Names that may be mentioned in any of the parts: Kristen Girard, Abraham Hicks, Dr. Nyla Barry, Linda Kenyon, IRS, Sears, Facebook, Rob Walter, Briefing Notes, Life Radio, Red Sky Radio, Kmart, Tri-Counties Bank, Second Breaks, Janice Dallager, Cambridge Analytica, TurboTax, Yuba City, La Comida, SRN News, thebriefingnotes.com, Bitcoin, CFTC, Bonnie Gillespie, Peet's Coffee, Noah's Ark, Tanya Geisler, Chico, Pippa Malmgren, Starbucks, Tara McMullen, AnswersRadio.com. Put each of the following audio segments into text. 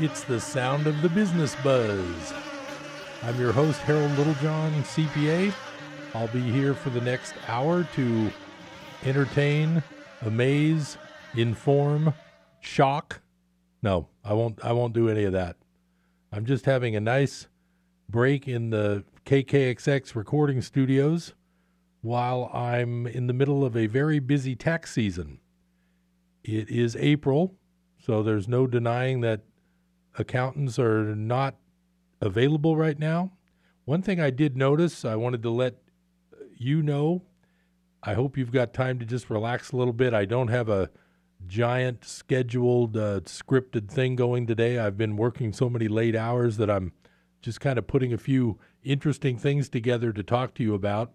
It's the sound of the business buzz. I'm your host, Harold Littlejohn, CPA. I'll be here for the next hour to entertain, amaze, inform, shock. No, I won't do any of that. I'm just having a nice break in the KKXX recording studios while I'm in the middle of a very busy tax season. It is April, so there's no denying that accountants are not available right now. One thing I did notice, I wanted to let you know, I hope you've got time to just relax a little bit. I don't have a giant scheduled scripted thing going today. I've been working so many late hours that I'm just kind of putting a few interesting things together to talk to you about.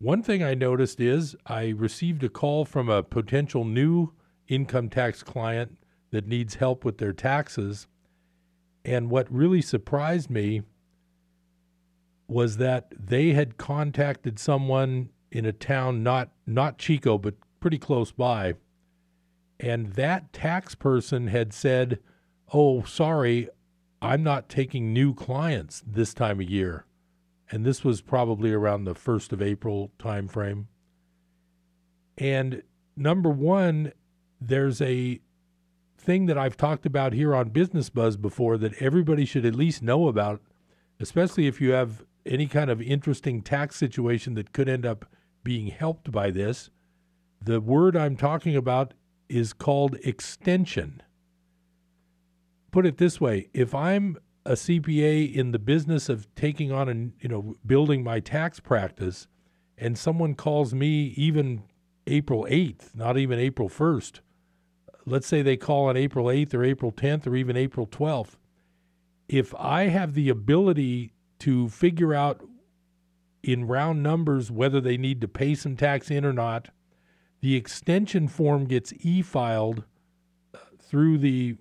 One thing I noticed is I received a call from a potential new income tax client that needs help with their taxes. And what really surprised me was that they had contacted someone in a town, not Chico, but pretty close by. And that tax person had said, "Oh, sorry, I'm not taking new clients this time of year." And this was probably around the 1st of April timeframe. And number one, there's a thing that I've talked about here on Business Buzz before that everybody should at least know about, especially if you have any kind of interesting tax situation that could end up being helped by this. The word I'm talking about is called extension. Put it this way, if I'm a CPA in the business of taking on and, building my tax practice, and someone calls me even April 8th, not even April 1st, let's say they call on April 8th or April 10th or even April 12th, if I have the ability to figure out in round numbers whether they need to pay some tax in or not, the extension form gets e-filed through the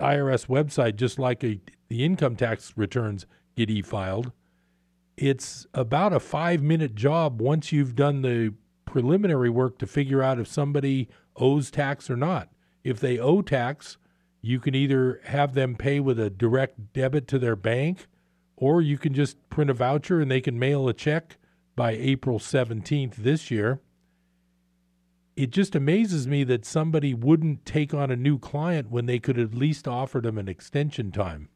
IRS website, just like the income tax returns get e-filed. It's about a 5-minute job once you've done the preliminary work to figure out if somebody owes tax or not. If they owe tax, you can either have them pay with a direct debit to their bank, or you can just print a voucher and they can mail a check by April 17th this year. It just amazes me that somebody wouldn't take on a new client when they could at least offer them an extension time.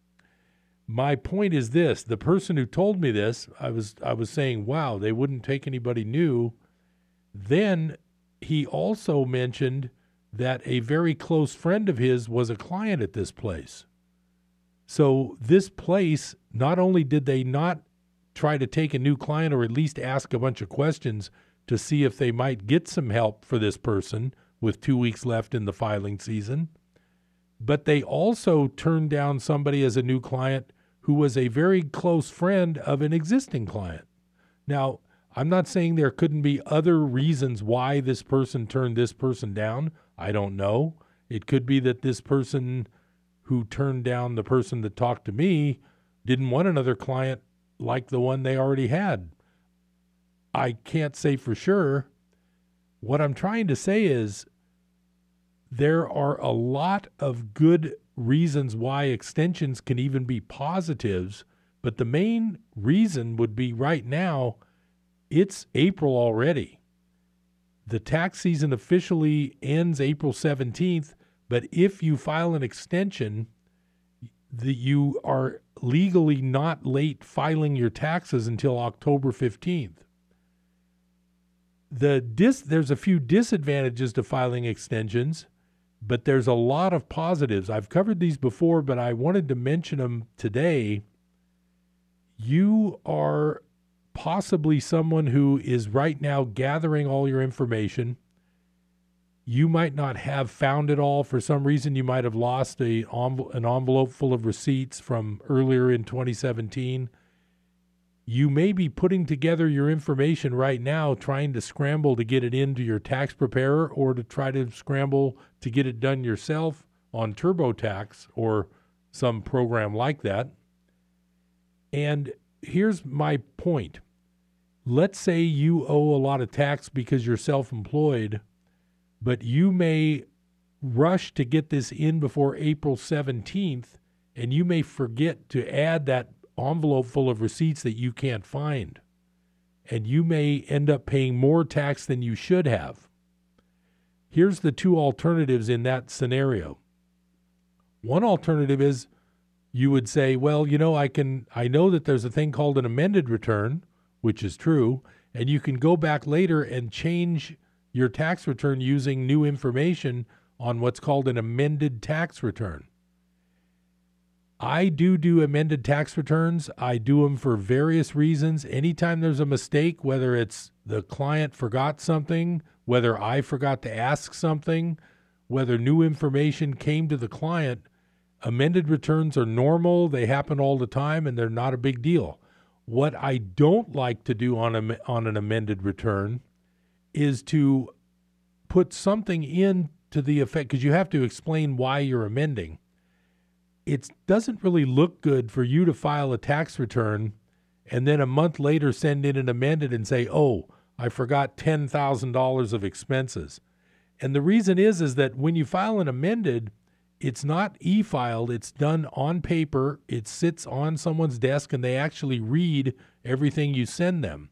My point is this, the person who told me this, I was saying, wow, they wouldn't take anybody new. Then he also mentioned that a very close friend of his was a client at this place. So this place, not only did they not try to take a new client or at least ask a bunch of questions to see if they might get some help for this person with 2 weeks left in the filing season, but they also turned down somebody as a new client who was a very close friend of an existing client. Now, I'm not saying there couldn't be other reasons why this person turned this person down. I don't know. It could be that this person who turned down the person that talked to me didn't want another client like the one they already had. I can't say for sure. What I'm trying to say is there are a lot of good reasons why extensions can even be positives, but the main reason would be right now, it's April already. The tax season officially ends April 17th, but if you file an extension, you are legally not late filing your taxes until October 15th. There's a few disadvantages to filing extensions, but there's a lot of positives. I've covered these before, but I wanted to mention them today. You are possibly someone who is right now gathering all your information. You might not have found it all. For some reason, you might have lost an envelope full of receipts from earlier in 2017. You may be putting together your information right now, trying to scramble to get it into your tax preparer or to try to scramble to get it done yourself on TurboTax or some program like that. And here's my point. Let's say you owe a lot of tax because you're self-employed, but you may rush to get this in before April 17th and you may forget to add that envelope full of receipts that you can't find, and you may end up paying more tax than you should have. Here's the two alternatives in that scenario. One alternative is you would say, well, you know, I know that there's a thing called an amended return, which is true, and you can go back later and change your tax return using new information on what's called an amended tax return. I do amended tax returns. I do them for various reasons. Anytime there's a mistake, whether it's the client forgot something, whether I forgot to ask something, whether new information came to the client, amended returns are normal. They happen all the time, and they're not a big deal. What I don't like to do on an amended return is to put something in to the effect, because you have to explain why you're amending. It doesn't really look good for you to file a tax return and then a month later send in an amended and say, oh, I forgot $10,000 of expenses. And the reason is that when you file an amended, it's not e-filed, it's done on paper, it sits on someone's desk, and they actually read everything you send them.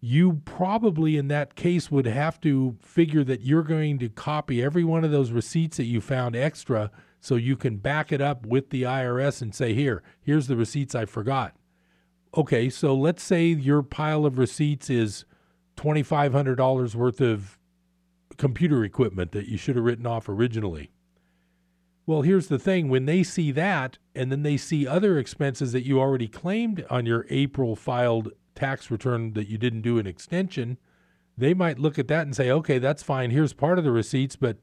You probably in that case would have to figure that you're going to copy every one of those receipts that you found extra so you can back it up with the IRS and say, here's the receipts I forgot. Okay, so let's say your pile of receipts is $2,500 worth of computer equipment that you should have written off originally. Well, here's the thing. When they see that, and then they see other expenses that you already claimed on your April filed tax return that you didn't do an extension, they might look at that and say, okay, that's fine. Here's part of the receipts, but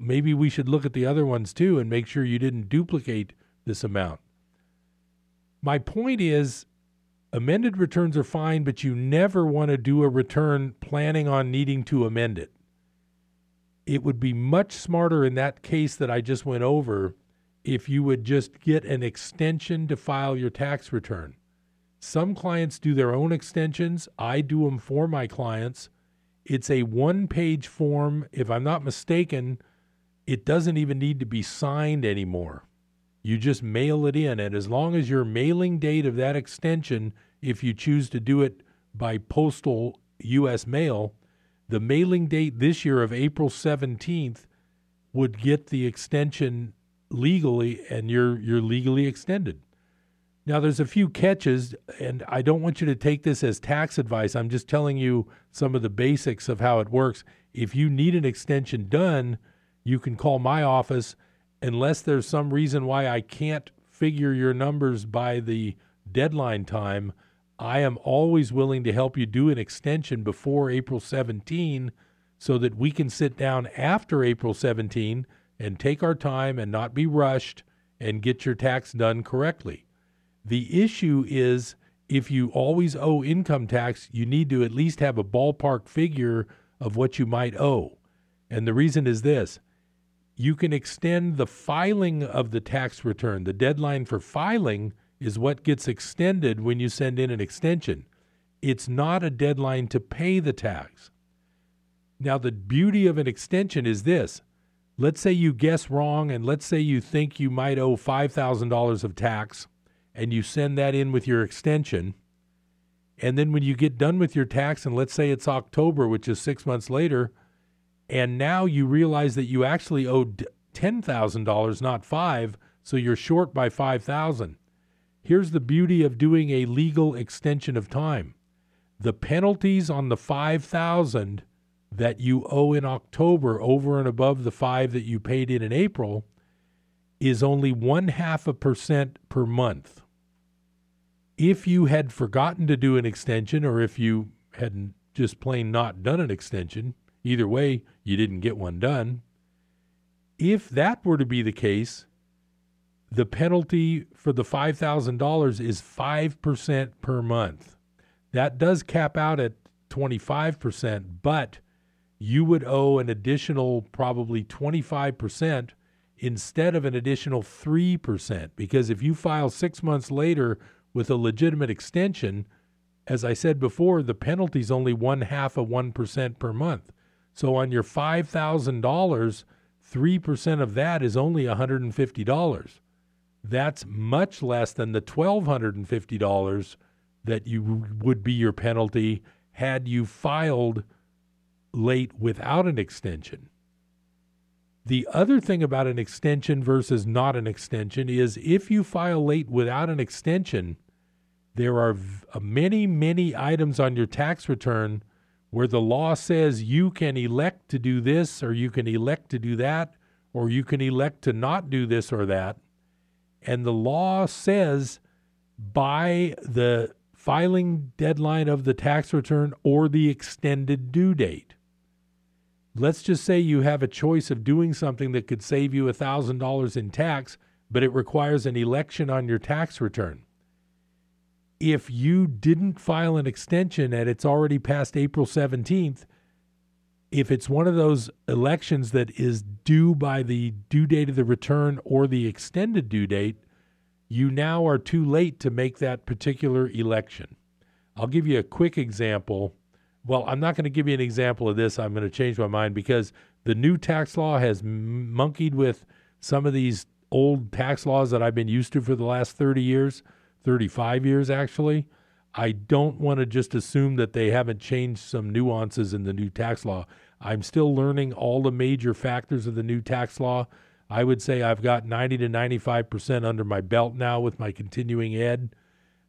maybe we should look at the other ones too and make sure you didn't duplicate this amount. My point is amended returns are fine, but you never want to do a return planning on needing to amend it. It would be much smarter in that case that I just went over if you would just get an extension to file your tax return. Some clients do their own extensions. I do them for my clients. It's a one-page form. If I'm not mistaken, it doesn't even need to be signed anymore. You just mail it in, and as long as your mailing date of that extension, if you choose to do it by postal U.S. mail, the mailing date this year of April 17th would get the extension legally, and you're legally extended. Now, there's a few catches, and I don't want you to take this as tax advice. I'm just telling you some of the basics of how it works. If you need an extension done, you can call my office unless there's some reason why I can't figure your numbers by the deadline time. I am always willing to help you do an extension before April 17 so that we can sit down after April 17 and take our time and not be rushed and get your tax done correctly. The issue is if you always owe income tax, you need to at least have a ballpark figure of what you might owe. And the reason is this. You can extend the filing of the tax return. The deadline for filing is what gets extended when you send in an extension. It's not a deadline to pay the tax. Now, the beauty of an extension is this. Let's say you guess wrong, and let's say you think you might owe $5,000 of tax, and you send that in with your extension, and then when you get done with your tax, and let's say it's October, which is 6 months later, and now you realize that you actually owed $10,000, not $5,000, so you're short by $5,000. Here's the beauty of doing a legal extension of time. The penalties on the $5,000 that you owe in October over and above the $5,000 that you paid in April is only 0.5% per month. If you had forgotten to do an extension, or if you had just plain not done an extension, either way, you didn't get one done. If that were to be the case, the penalty for the $5,000 is 5% per month. That does cap out at 25%, but you would owe an additional probably 25% instead of an additional 3%, because if you file 6 months later with a legitimate extension, as I said before, the penalty is only 0.5% per month. So on your $5,000, 3% of that is only $150. That's much less than the $1,250 that you would be your penalty had you filed late without an extension. The other thing about an extension versus not an extension is if you file late without an extension, there are many, many items on your tax return where the law says you can elect to do this or you can elect to do that or you can elect to not do this or that. And the law says by the filing deadline of the tax return or the extended due date. Let's just say you have a choice of doing something that could save you $1,000 in tax, but it requires an election on your tax return. If you didn't file an extension and it's already past April 17th, if it's one of those elections that is due by the due date of the return or the extended due date, you now are too late to make that particular election. I'll give you a quick example. Well, I'm not going to give you an example of this. I'm going to change my mind because the new tax law has monkeyed with some of these old tax laws that I've been used to for the last 30 years, 35 years actually. I don't want to just assume that they haven't changed some nuances in the new tax law. I'm still learning all the major factors of the new tax law. I would say I've got 90 to 95% under my belt now with my continuing ed.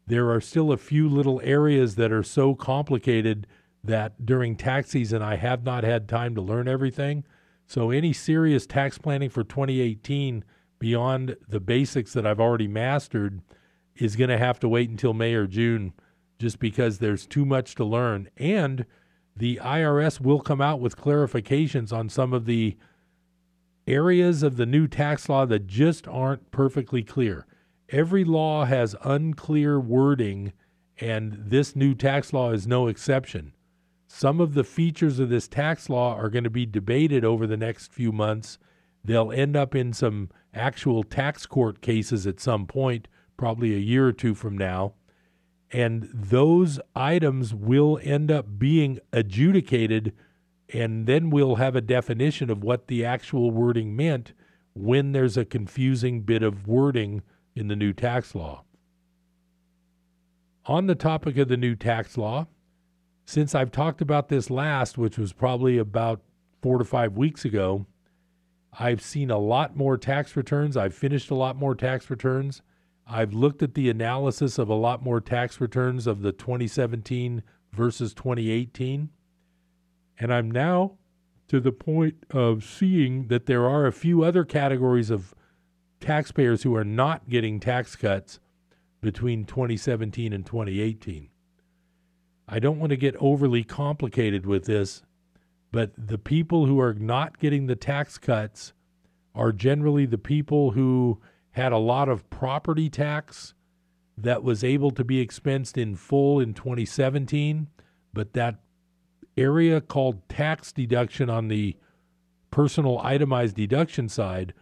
There are still a few little areas that are so complicated that during tax season I have not had time to learn everything. So any serious tax planning for 2018 beyond the basics that I've already mastered is going to have to wait until May or June just because there's too much to learn. And the IRS will come out with clarifications on some of the areas of the new tax law that just aren't perfectly clear. Every law has unclear wording, and this new tax law is no exception. Some of the features of this tax law are going to be debated over the next few months. They'll end up in some actual tax court cases at some point, probably a year or two from now. And those items will end up being adjudicated, and then we'll have a definition of what the actual wording meant when there's a confusing bit of wording in the new tax law. On the topic of the new tax law, since I've talked about this last, which was probably about 4 to 5 weeks ago, I've seen a lot more tax returns. I've finished a lot more tax returns. I've looked at the analysis of a lot more tax returns of the 2017 versus 2018. And I'm now to the point of seeing that there are a few other categories of taxpayers who are not getting tax cuts between 2017 and 2018. I don't want to get overly complicated with this, but the people who are not getting the tax cuts are generally the people who had a lot of property tax that was able to be expensed in full in 2017, but that area called tax deduction on the personal itemized deduction side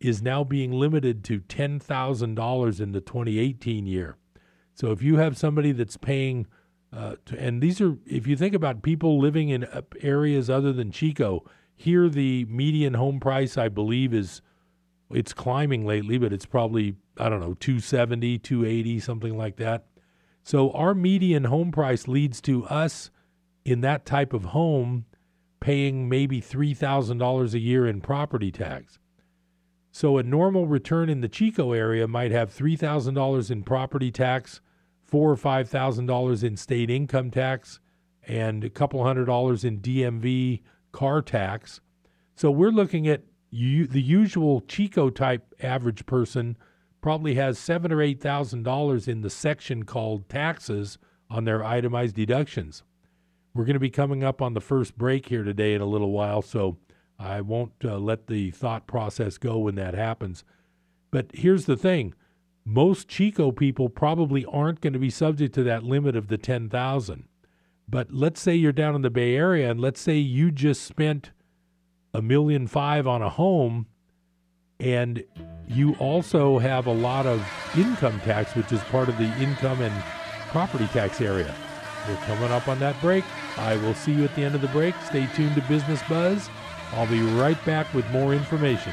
is now being limited to $10,000 in the 2018 year. So if you have somebody that's paying, and these are, if you think about people living in areas other than Chico, here the median home price, I believe, is, it's climbing lately, but it's probably, I don't know, $270, $280, something like that. So our median home price leads to us in that type of home paying maybe $3,000 a year in property tax. So a normal return in the Chico area might have $3,000 in property tax, $4,000 or $5,000 in state income tax, and a couple $100s in DMV car tax. So we're looking at the usual Chico-type average person probably has $7,000 or $8,000 in the section called taxes on their itemized deductions. We're going to be coming up on the first break here today in a little while, so I won't let the thought process go when that happens. But here's the thing. Most Chico people probably aren't going to be subject to that limit of the $10,000. But let's say you're down in the Bay Area, and let's say you just spent $1.5 million on a home, and you also have a lot of income tax, which is part of the income and property tax area. We're coming up on that break. I will see you at the end of the break. Stay tuned to Business Buzz. I'll be right back with more information.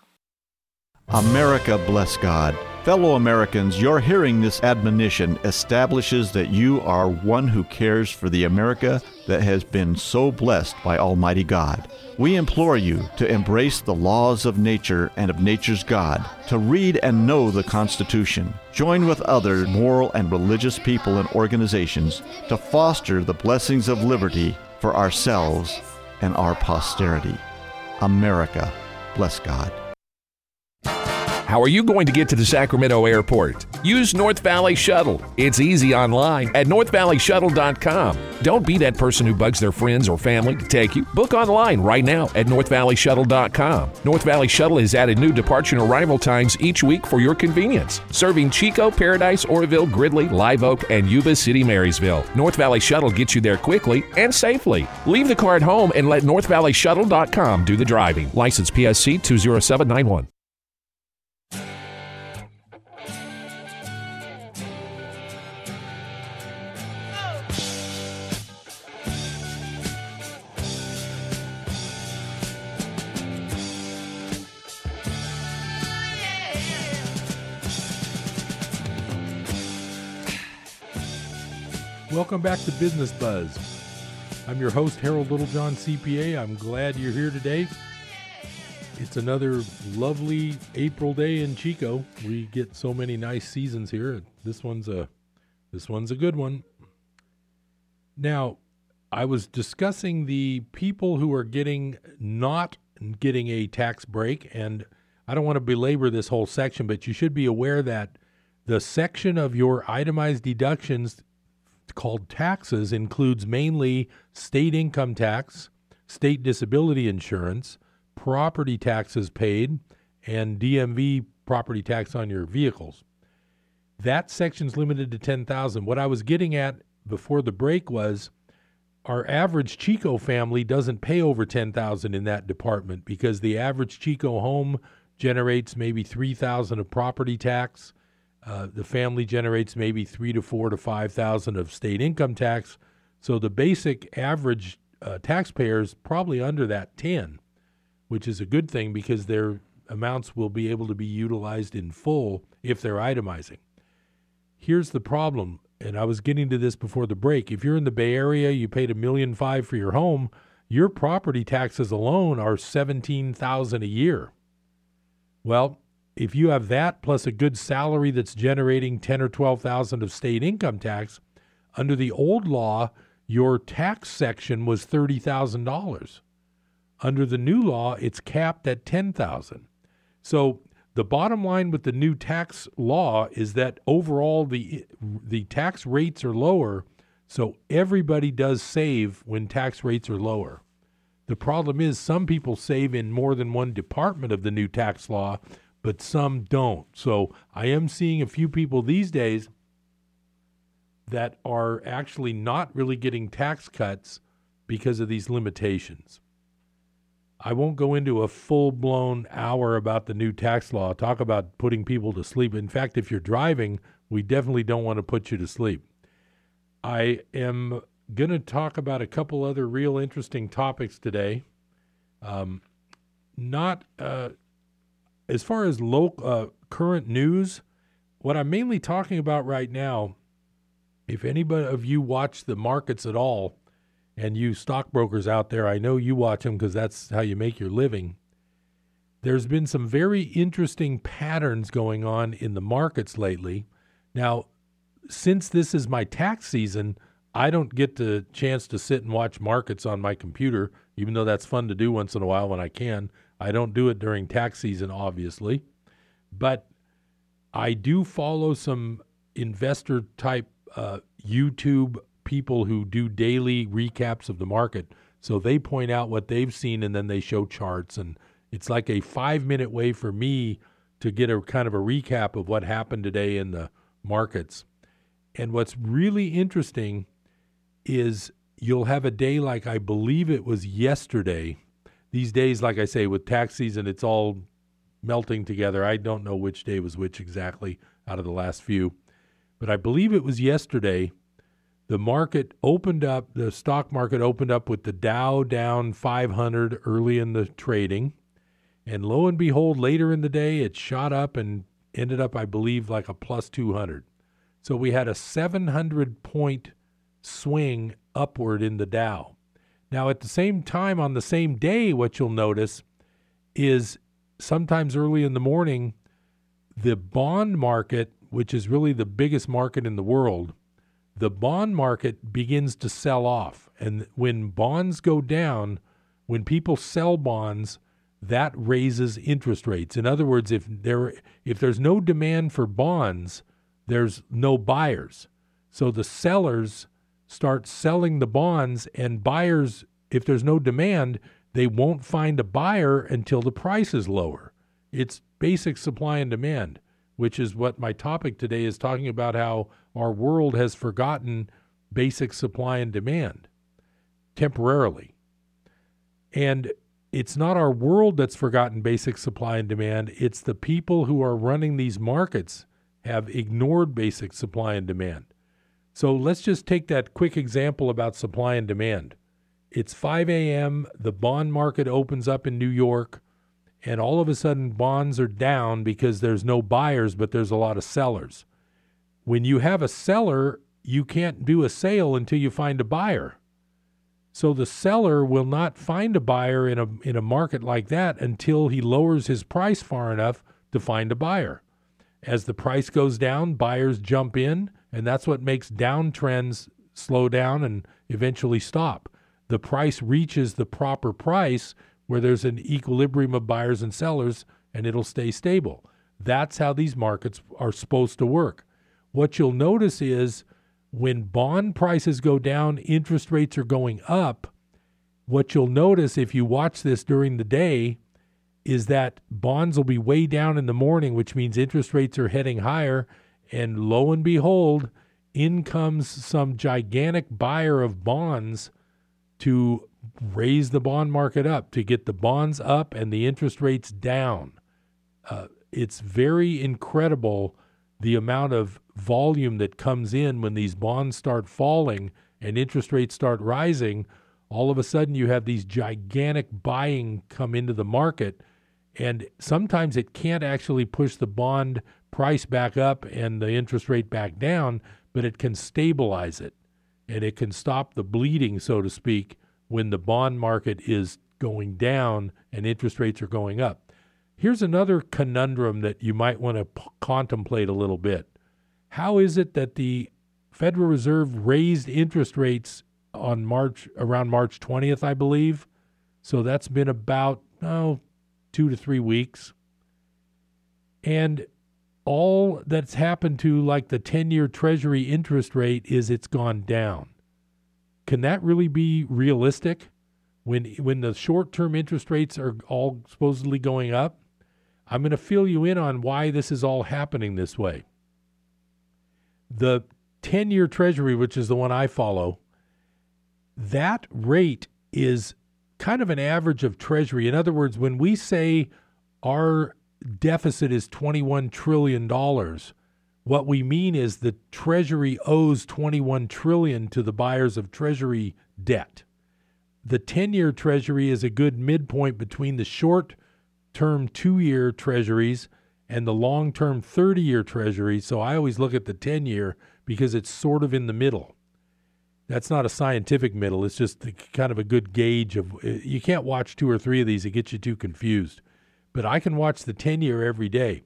America, bless God. Fellow Americans, your hearing this admonition establishes that you are one who cares for the America that has been so blessed by Almighty God. We implore you to embrace the laws of nature and of nature's God, to read and know the Constitution. Join with other moral and religious people and organizations to foster the blessings of liberty for ourselves and our posterity. America, bless God. How are you going to get to the Sacramento airport? Use North Valley Shuttle. It's easy online at northvalleyshuttle.com. Don't be that person who bugs their friends or family to take you. Book online right now at northvalleyshuttle.com. North Valley Shuttle has added new departure and arrival times each week for your convenience, serving Chico, Paradise, Oroville, Gridley, Live Oak, and Yuba City, Marysville. North Valley Shuttle gets you there quickly and safely. Leave the car at home and let northvalleyshuttle.com do the driving. License PSC 20791. Welcome back to Business Buzz. I'm your host, Harold Littlejohn, CPA. I'm glad you're here today. It's another lovely April day in Chico. We get so many nice seasons here. This one's a good one. Now, I was discussing the people who are not getting a tax break, and I don't want to belabor this whole section, but you should be aware that the section of your itemized deductions called taxes includes mainly state income tax, state disability insurance, property taxes paid, and DMV property tax on your vehicles. That section's limited to $10,000. What I was getting at before the break was our average Chico family doesn't pay over $10,000 in that department because the average Chico home generates maybe $3,000 of property tax. The family generates maybe $3,000 to $4,000 to $5,000 of state income tax, so the basic average taxpayer is probably under that 10, which is a good thing because their amounts will be able to be utilized in full if they're itemizing. Here's the problem, and I was getting to this before the break. If you're in the Bay Area, you paid $1.5 million for your home. Your property taxes alone are $17,000 a year. Well, if you have that plus a good salary that's generating $10,000 or $12,000 of state income tax, under the old law, your tax section was $30,000. Under the new law, it's capped at $10,000. So the bottom line with the new tax law is that overall the tax rates are lower, so everybody does save when tax rates are lower. The problem is some people save in more than one department of the new tax law, but some don't. So I am seeing a few people these days that are actually not really getting tax cuts because of these limitations. I won't go into a full-blown hour about the new tax law. Talk about putting people to sleep. In fact, if you're driving, we definitely don't want to put you to sleep. I am going to talk about a couple other real interesting topics today. As far as local, current news, what I'm mainly talking about right now, if anybody of you watch the markets at all, and you stockbrokers out there, I know you watch them because that's how you make your living. There's been some very interesting patterns going on in the markets lately. Now, since this is my tax season, I don't get the chance to sit and watch markets on my computer, even though that's fun to do once in a while when I can. I don't do it during tax season, obviously, but I do follow some investor-type YouTube people who do daily recaps of the market. So they point out what they've seen, and then they show charts. And it's like a 5-minute way for me to get a kind of a recap of what happened today in the markets. And what's really interesting is you'll have a day like I believe it was yesterday. These days, like I say, with tax season, it's all melting together. I don't know which day was which exactly out of the last few. But I believe it was yesterday, the market opened up, the stock market opened up with the Dow down 500 early in the trading. And lo and behold, later in the day, it shot up and ended up, I believe, like a plus 200. So we had a 700-point swing upward in the Dow. Now, at the same time, on the same day, what you'll notice is sometimes early in the morning, the bond market, which is really the biggest market in the world, the bond market begins to sell off. And when bonds go down, when people sell bonds, that raises interest rates. In other words, if there's no demand for bonds, there's no buyers. So the sellers start selling the bonds, and buyers, if there's no demand, they won't find a buyer until the price is lower. It's basic supply and demand, which is what my topic today is talking about, how our world has forgotten basic supply and demand temporarily. And it's not our world that's forgotten basic supply and demand. It's the people who are running these markets have ignored basic supply and demand. So let's just take that quick example about supply and demand. It's 5 a.m., the bond market opens up in New York, and all of a sudden bonds are down because there's no buyers, but there's a lot of sellers. When you have a seller, you can't do a sale until you find a buyer. So the seller will not find a buyer in a market like that until he lowers his price far enough to find a buyer. As the price goes down, buyers jump in, and that's what makes downtrends slow down and eventually stop. The price reaches the proper price where there's an equilibrium of buyers and sellers, and it'll stay stable. That's how these markets are supposed to work. What you'll notice is when bond prices go down, interest rates are going up. What you'll notice if you watch this during the day is that bonds will be way down in the morning, which means interest rates are heading higher. And lo and behold, in comes some gigantic buyer of bonds to raise the bond market up, to get the bonds up and the interest rates down. It's very incredible the amount of volume that comes in when these bonds start falling and interest rates start rising. All of a sudden you have these gigantic buying come into the market, and sometimes it can't actually push the bond price back up and the interest rate back down, but it can stabilize it, and it can stop the bleeding, so to speak, when the bond market is going down and interest rates are going up. Here's another conundrum that you might want to contemplate a little bit. How is it that the Federal Reserve raised interest rates on around March 20th, I believe? So that's been about 2 to 3 weeks. And all that's happened to like the 10-year Treasury interest rate is it's gone down. Can that really be realistic when the short-term interest rates are all supposedly going up? I'm going to fill you in on why this is all happening this way. The 10-year Treasury, which is the one I follow, that rate is kind of an average of Treasury. In other words, when we say our deficit is $21 trillion, what we mean is the Treasury owes $21 trillion to the buyers of Treasury debt. The 10-year Treasury is a good midpoint between the short-term 2-year Treasuries and the long-term 30-year Treasury. So I always look at the 10-year because it's sort of in the middle. That's not a scientific middle. It's just kind of a good gauge of. You can't watch 2 or 3 of these. It gets you too confused. But I can watch the 10-year every day.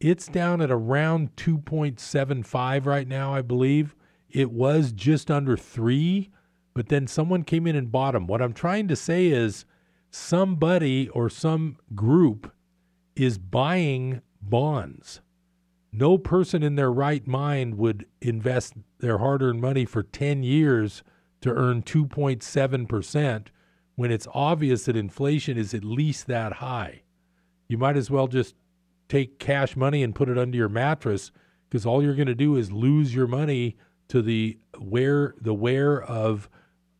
It's down at around 2.75 right now, I believe. It was just under 3, but then someone came in and bought them. What I'm trying to say is somebody or some group is buying bonds. No person in their right mind would invest their hard-earned money for 10 years to earn 2.7% when it's obvious that inflation is at least that high. You might as well just take cash money and put it under your mattress, because all you're going to do is lose your money to the wear of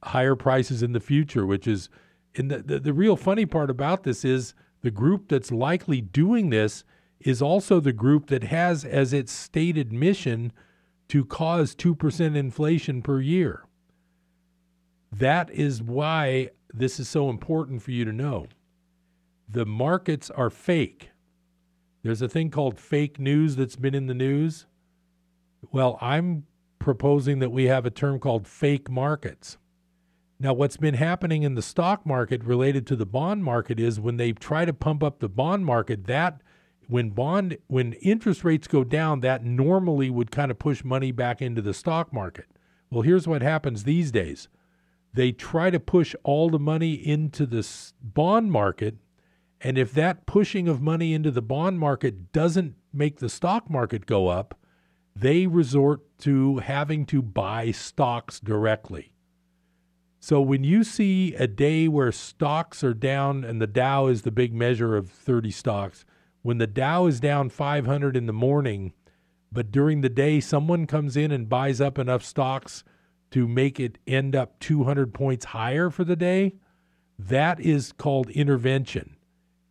higher prices in the future, which is, and the real funny part about this is the group that's likely doing this is also the group that has as its stated mission to cause 2% inflation per year. That is why this is so important for you to know. The markets are fake. There's a thing called fake news that's been in the news. Well, I'm proposing that we have a term called fake markets. Now, what's been happening in the stock market related to the bond market is when they try to pump up the bond market, that when interest rates go down, that normally would kind of push money back into the stock market. Well, here's what happens these days. They try to push all the money into the bond market, and if that pushing of money into the bond market doesn't make the stock market go up, they resort to having to buy stocks directly. So when you see a day where stocks are down, and the Dow is the big measure of 30 stocks, when the Dow is down 500 in the morning, but during the day someone comes in and buys up enough stocks to make it end up 200 points higher for the day, that is called intervention.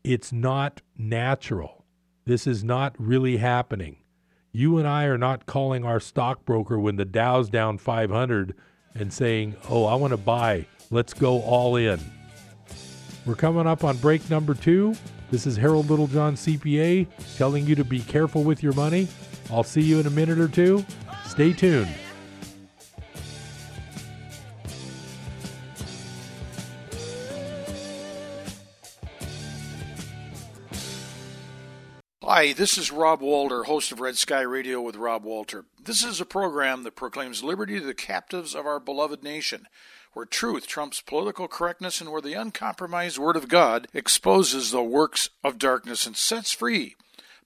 It's not natural. This is not really happening. You and I are not calling our stockbroker when the Dow's down 500 and saying, oh, I want to buy. Let's go all in. We're coming up on break number 2. This is Harold Littlejohn, CPA, telling you to be careful with your money. I'll see you in a minute or two. Stay tuned. Hi, this is Rob Walter, host of Red Sky Radio with Rob Walter. This is a program that proclaims liberty to the captives of our beloved nation, where truth trumps political correctness and where the uncompromised Word of God exposes the works of darkness and sets free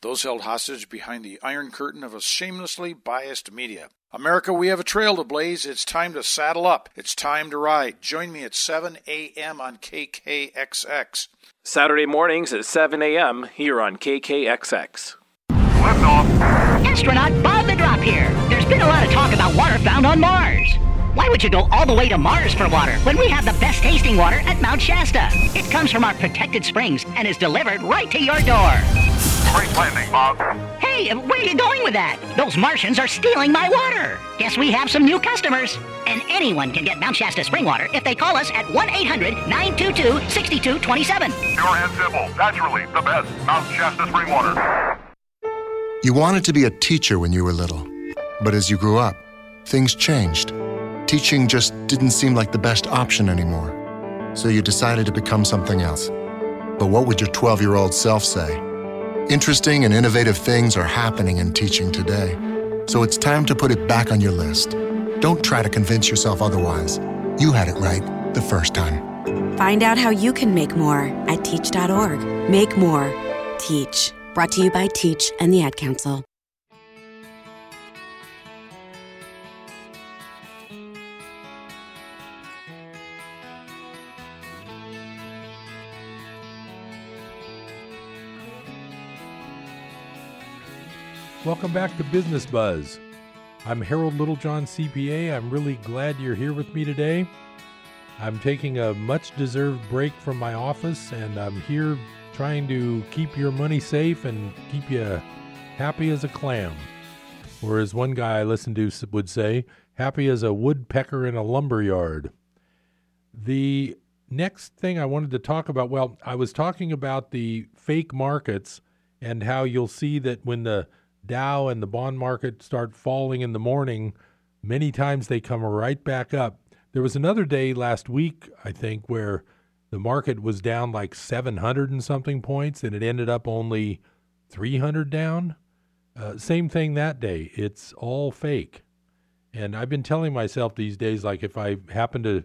those held hostage behind the iron curtain of a shamelessly biased media. America, we have a trail to blaze. It's time to saddle up. It's time to ride. Join me at 7 a.m. on KKXX. Saturday mornings at 7 a.m. here on KKXX. Astronaut Bob the Drop here. There's been a lot of talk about water found on Mars. Why would you go all the way to Mars for water when we have the best tasting water at Mount Shasta? It comes from our protected springs and is delivered right to your door. Great landing, Bob. Hey, where are you going with that? Those Martians are stealing my water. Guess we have some new customers. And anyone can get Mount Shasta spring water if they call us at 1-800-922-6227. Pure and simple. Naturally, the best. Mount Shasta spring water. You wanted to be a teacher when you were little. But as you grew up, things changed. Teaching just didn't seem like the best option anymore. So you decided to become something else. But what would your 12-year-old self say? Interesting and innovative things are happening in teaching today. So it's time to put it back on your list. Don't try to convince yourself otherwise. You had it right the first time. Find out how you can make more at teach.org. Make more. Teach. Brought to you by Teach and the Ad Council. Welcome back to Business Buzz. I'm Harold Littlejohn, CPA. I'm really glad you're here with me today. I'm taking a much-deserved break from my office, and I'm here trying to keep your money safe and keep you happy as a clam. Or as one guy I listened to would say, happy as a woodpecker in a lumber yard. The next thing I wanted to talk about, well, I was talking about the fake markets and how you'll see that when the Dow and the bond market start falling in the morning, many times they come right back up. There was another day last week, I think, where the market was down like 700 and something points, and it ended up only 300 down. Same thing that day. It's all fake. And I've been telling myself these days, like if I happen to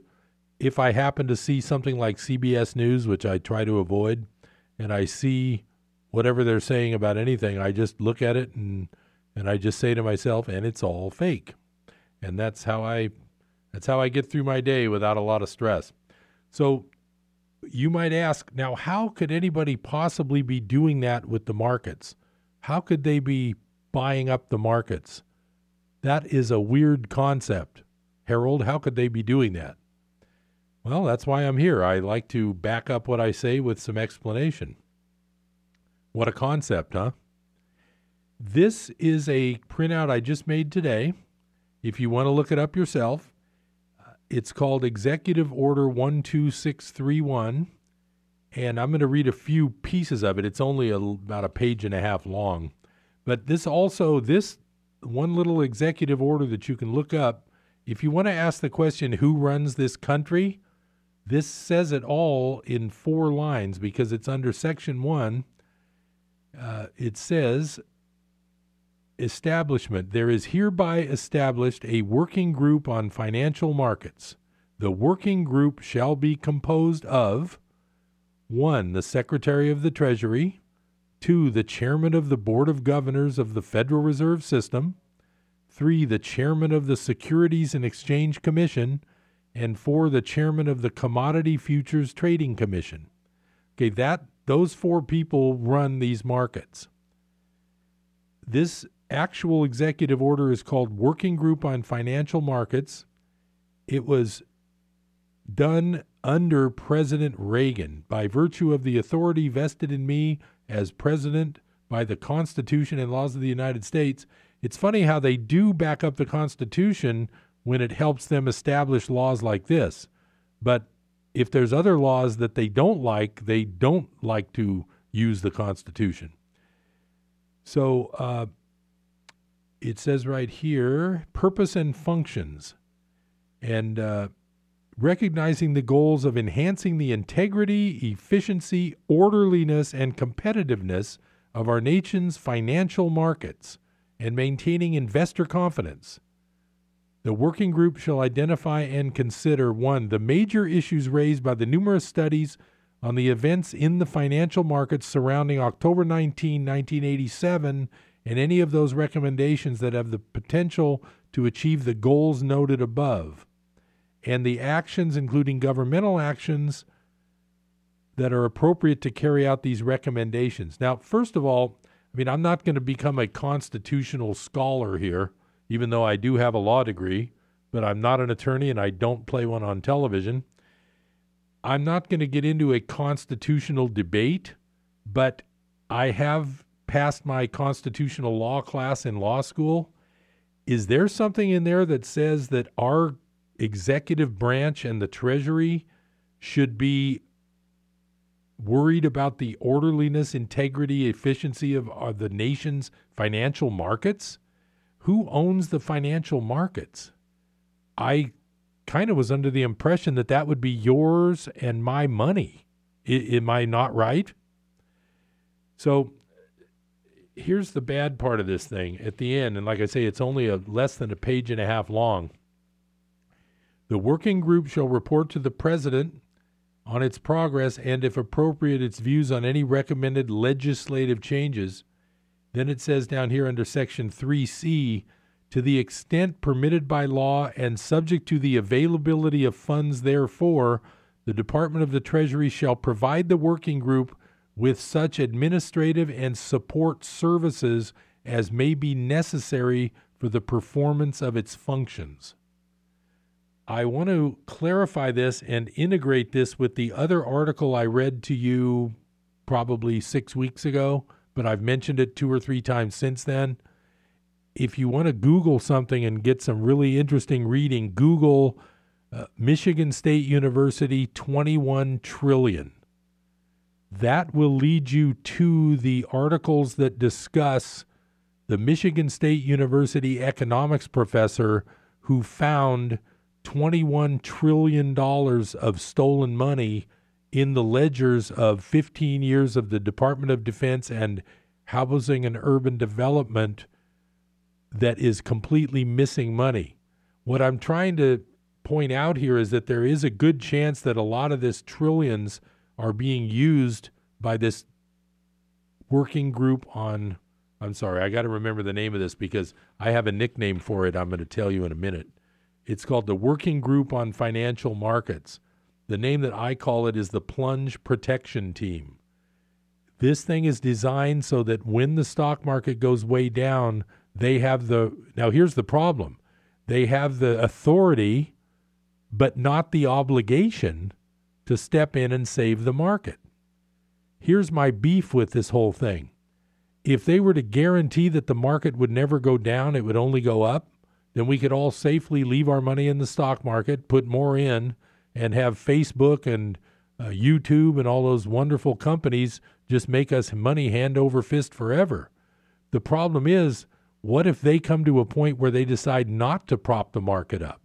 see something like CBS News, which I try to avoid, and I see whatever they're saying about anything, I just look at it and And I just say to myself, and it's all fake. And that's how I get through my day without a lot of stress. So you might ask, now, how could anybody possibly be doing that with the markets? How could they be buying up the markets? That is a weird concept. Harold, how could they be doing that? Well, that's why I'm here. I like to back up what I say with some explanation. What a concept, huh? This is a printout I just made today. If you want to look it up yourself, it's called Executive Order 12631, and I'm going to read a few pieces of it. It's only about a page and a half long. But this one little executive order that you can look up, if you want to ask the question, who runs this country, this says it all in four lines because it's under Section 1. It says... Establishment. There is hereby established a working group on financial markets. The working group shall be composed of 1. The Secretary of the Treasury, 2. The Chairman of the Board of Governors of the Federal Reserve System, 3. The Chairman of the Securities and Exchange Commission, and 4. The Chairman of the Commodity Futures Trading Commission. Okay, those four people run these markets. This actual executive order is called Working Group on Financial Markets. It was done under President Reagan by virtue of the authority vested in me as president by the Constitution and laws of the United States. It's funny how they do back up the Constitution when it helps them establish laws like this. But if there's other laws that they don't like to use the Constitution. So, it says right here, purpose and functions, and recognizing the goals of enhancing the integrity, efficiency, orderliness, and competitiveness of our nation's financial markets and maintaining investor confidence. The working group shall identify and consider, 1, the major issues raised by the numerous studies on the events in the financial markets surrounding October 19, 1987, and any of those recommendations that have the potential to achieve the goals noted above, and the actions, including governmental actions, that are appropriate to carry out these recommendations. Now, first of all, I'm not going to become a constitutional scholar here, even though I do have a law degree, but I'm not an attorney and I don't play one on television. I'm not going to get into a constitutional debate, but I have passed my constitutional law class in law school. Is there something in there that says that our executive branch and the Treasury should be worried about the orderliness, integrity, efficiency of the nation's financial markets? Who owns the financial markets? I kind of was under the impression that that would be yours and my money. Am I not right? So, here's the bad part of this thing at the end. And like I say, it's only less than a page and a half long. The working group shall report to the president on its progress and, if appropriate, its views on any recommended legislative changes. Then it says down here under Section 3C, to the extent permitted by law and subject to the availability of funds therefor, the Department of the Treasury shall provide the working group with such administrative and support services as may be necessary for the performance of its functions. I want to clarify this and integrate this with the other article I read to you probably 6 weeks ago, but I've mentioned it 2 or 3 times since then. If you want to Google something and get some really interesting reading, Google Michigan State University $21 trillion. That will lead you to the articles that discuss the Michigan State University economics professor who found $21 trillion of stolen money in the ledgers of 15 years of the Department of Defense and Housing and Urban Development that is completely missing money. What I'm trying to point out here is that there is a good chance that a lot of this trillions are being used by this working group on I'm sorry, I got to remember the name of this because I have a nickname for it I'm going to tell you in a minute. It's called the Working Group on Financial Markets. The name that I call it is the Plunge Protection Team. This thing is designed so that when the stock market goes way down, they have the, now here's the problem, they have the authority but not the obligation to step in and save the market. Here's my beef with this whole thing. If they were to guarantee that the market would never go down, it would only go up, then we could all safely leave our money in the stock market, put more in, and have Facebook and YouTube and all those wonderful companies just make us money hand over fist forever. The problem is, what if they come to a point where they decide not to prop the market up?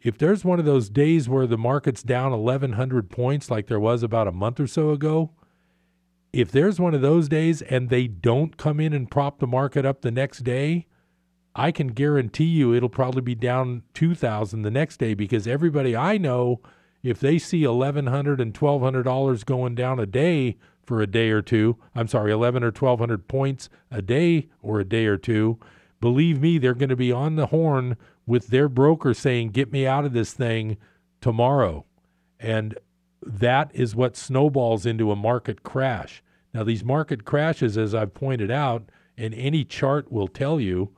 If there's one of those days where the market's down 1,100 points like there was about a month or so ago, if there's one of those days and they don't come in and prop the market up the next day, I can guarantee you it'll probably be down 2,000 the next day, because everybody I know, if they see $1,100 and $1,200 going down a day for a day or two, I'm sorry, 1,100 or 1,200 points a day or a day or two, believe me, they're going to be on the horn with their broker saying, get me out of this thing tomorrow. And that is what snowballs into a market crash. Now, these market crashes, as I've pointed out, and any chart will tell you,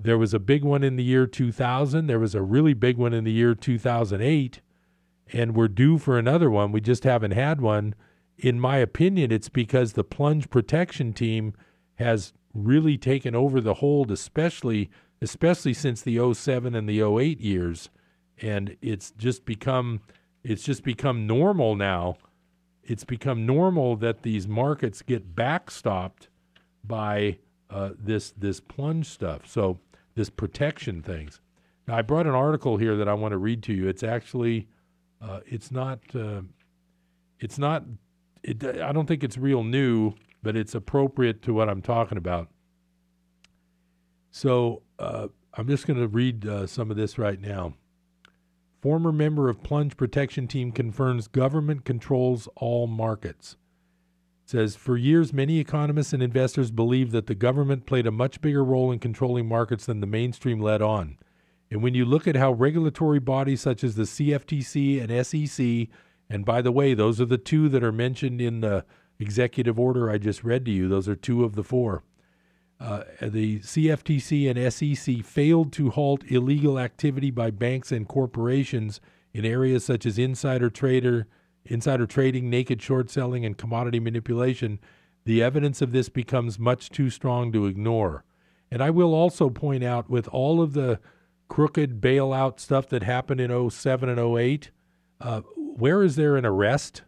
there was a big one in the year 2000. There was a really big one in the year 2008. And we're due for another one. We just haven't had one. In my opinion, it's because the plunge protection team has really taken over the hold, especially since the 07 and the 08 years. And it's just become normal now. It's become normal that these markets get backstopped by this plunge stuff. So this protection things. Now, I brought an article here that I want to read to you. It's actually, I don't think it's real new, but it's appropriate to what I'm talking about. So I'm just going to read some of this right now. Former member of Plunge Protection Team confirms government controls all markets. It says, for years, many economists and investors believed that the government played a much bigger role in controlling markets than the mainstream led on. And when you look at how regulatory bodies such as the CFTC and SEC, and by the way, those are the two that are mentioned in the executive order I just read to you. Those are two of the four. The CFTC and SEC failed to halt illegal activity by banks and corporations in areas such as insider trading, naked short selling, and commodity manipulation. The evidence of this becomes much too strong to ignore. And I will also point out, with all of the crooked bailout stuff that happened in 07 and 08, where is there an arrest?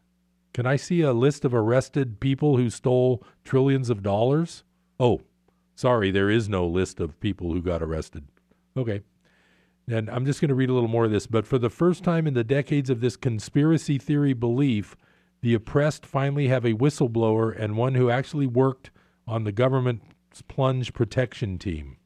Can I see a list of arrested people who stole trillions of dollars? Oh, sorry, there is no list of people who got arrested. Okay. And I'm just going to read a little more of this. But for the first time in the decades of this conspiracy theory belief, the oppressed finally have a whistleblower and one who actually worked on the government's plunge protection team.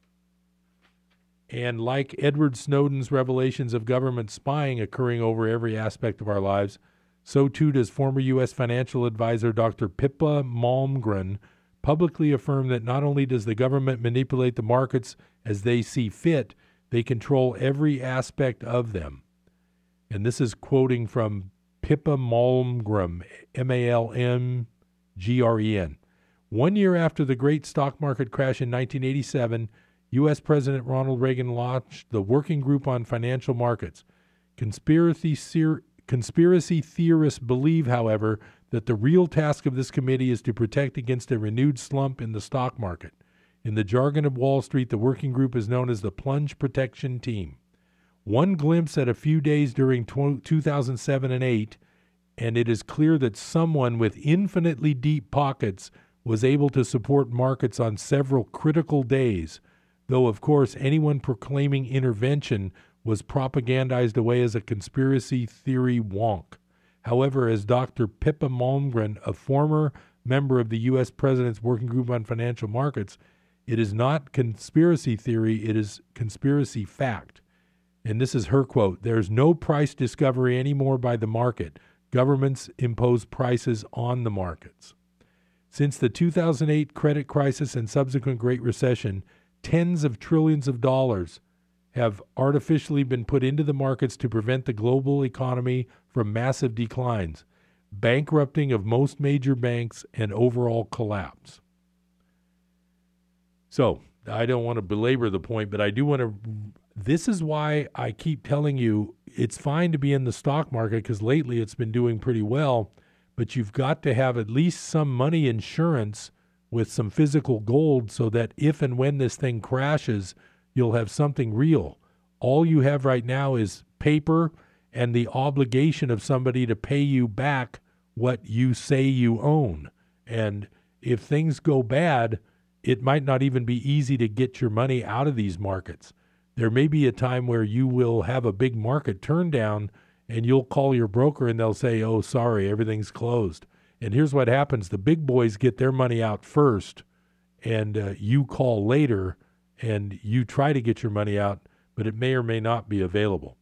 And like Edward Snowden's revelations of government spying occurring over every aspect of our lives, so too does former U.S. financial advisor Dr. Pippa Malmgren publicly affirm that not only does the government manipulate the markets as they see fit, they control every aspect of them. And this is quoting from Pippa Malmgren, M-A-L-M-G-R-E-N. 1 year after the great stock market crash in 1987, U.S. President Ronald Reagan launched the Working Group on Financial Markets. Conspiracy theorists believe, however, that the real task of this committee is to protect against a renewed slump in the stock market. In the jargon of Wall Street, the working group is known as the Plunge Protection Team. One glimpse at a few days during 2007 and 8, and it is clear that someone with infinitely deep pockets was able to support markets on several critical days, though, of course, anyone proclaiming intervention was propagandized away as a conspiracy theory wonk. However, as Dr. Pippa Malmgren, a former member of the U.S. President's Working Group on Financial Markets, it is not conspiracy theory, it is conspiracy fact. And this is her quote, "There's no price discovery anymore by the market. Governments impose prices on the markets." Since the 2008 credit crisis and subsequent Great Recession, tens of trillions of dollars have artificially been put into the markets to prevent the global economy from massive declines, bankrupting of most major banks, and overall collapse. So, I don't want to belabor the point, but I do want to... This is why I keep telling you it's fine to be in the stock market, because lately it's been doing pretty well, but you've got to have at least some money insurance with some physical gold so that if and when this thing crashes, you'll have something real. All you have right now is paper and the obligation of somebody to pay you back what you say you own. And if things go bad, it might not even be easy to get your money out of these markets. There may be a time where you will have a big market turn down and you'll call your broker and they'll say, oh, sorry, everything's closed. And here's what happens. The big boys get their money out first and you call later and you try to get your money out, but it may or may not be available.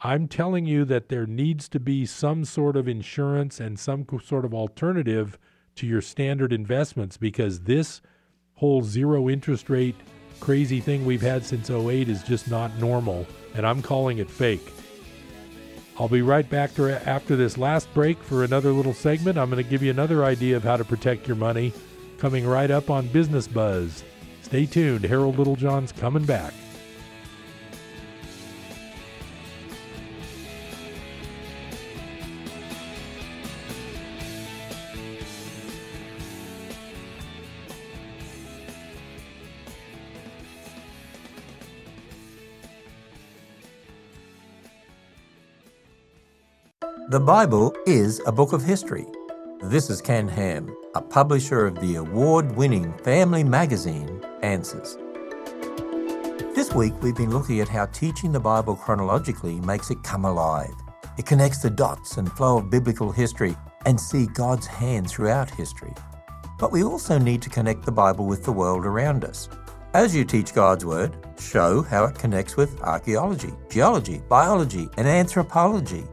I'm telling you that there needs to be some sort of insurance and some sort of alternative to your standard investments, because this whole zero interest rate crazy thing we've had since 08 is just not normal, and I'm calling it fake. I'll be right back after this last break for another little segment. I'm going to give you another idea of how to protect your money coming right up on Business Buzz. Stay tuned. Harold Littlejohn's coming back. The Bible is a book of history. This is Ken Ham, a publisher of the award-winning family magazine, Answers. This week, we've been looking at how teaching the Bible chronologically makes it come alive. It connects the dots and flow of biblical history and see God's hand throughout history. But we also need to connect the Bible with the world around us. As you teach God's Word, show how it connects with archaeology, geology, biology, and anthropology.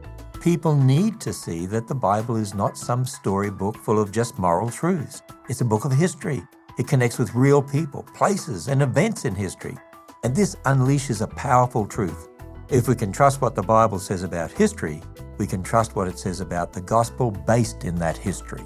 People need to see that the Bible is not some storybook full of just moral truths. It's a book of history. It connects with real people, places, and events in history. And this unleashes a powerful truth. If we can trust what the Bible says about history, we can trust what it says about the gospel based in that history.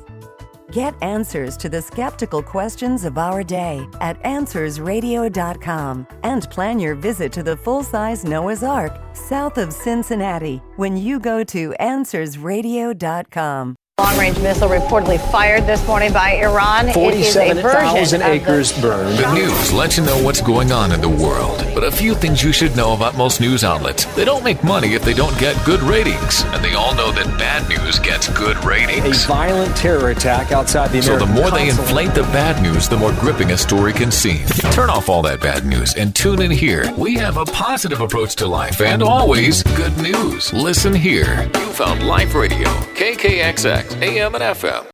Get answers to the skeptical questions of our day at AnswersRadio.com and plan your visit to the full-size Noah's Ark south of Cincinnati when you go to AnswersRadio.com. Long-range missile reportedly fired this morning by Iran. 47,000 acres burned. The news lets you know what's going on in the world. But a few things you should know about most news outlets. They don't make money if they don't get good ratings. And they all know that bad news gets good ratings. A violent terror attack outside the American consulate. So the more they inflate the bad news, the more gripping a story can seem. Turn off all that bad news and tune in here. We have a positive approach to life and always good news. Listen here. You found Life Radio, KKXX. AM and FM.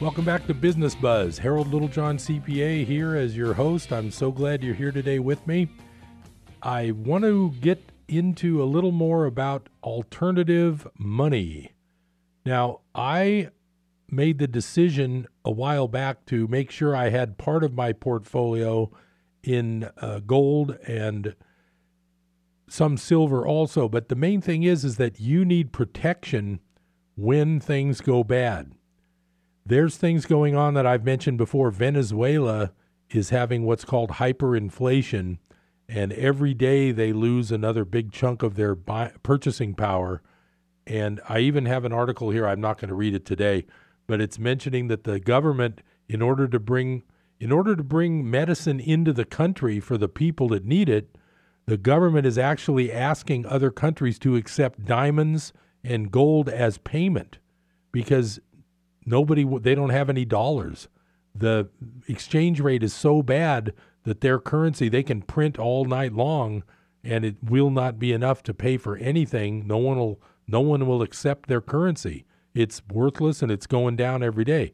Welcome back to Business Buzz. Harold Littlejohn, CPA, here as your host. I'm so glad you're here today with me. I want to get into a little more about alternative money. Now, I made the decision a while back to make sure I had part of my portfolio in gold and some silver also. But the main thing is that you need protection when things go bad. There's things going on that I've mentioned before. Venezuela is having what's called hyperinflation. And every day they lose another big chunk of their purchasing power. And I even have an article here. I'm not going to read it today, but it's mentioning that the government, in order to bring medicine into the country for the people that need it, the government is actually asking other countries to accept diamonds and gold as payment because they don't have any dollars. The exchange rate is so bad that their currency, they can print all night long, and it will not be enough to pay for anything. No one will No one will accept their currency. It's worthless and it's going down every day.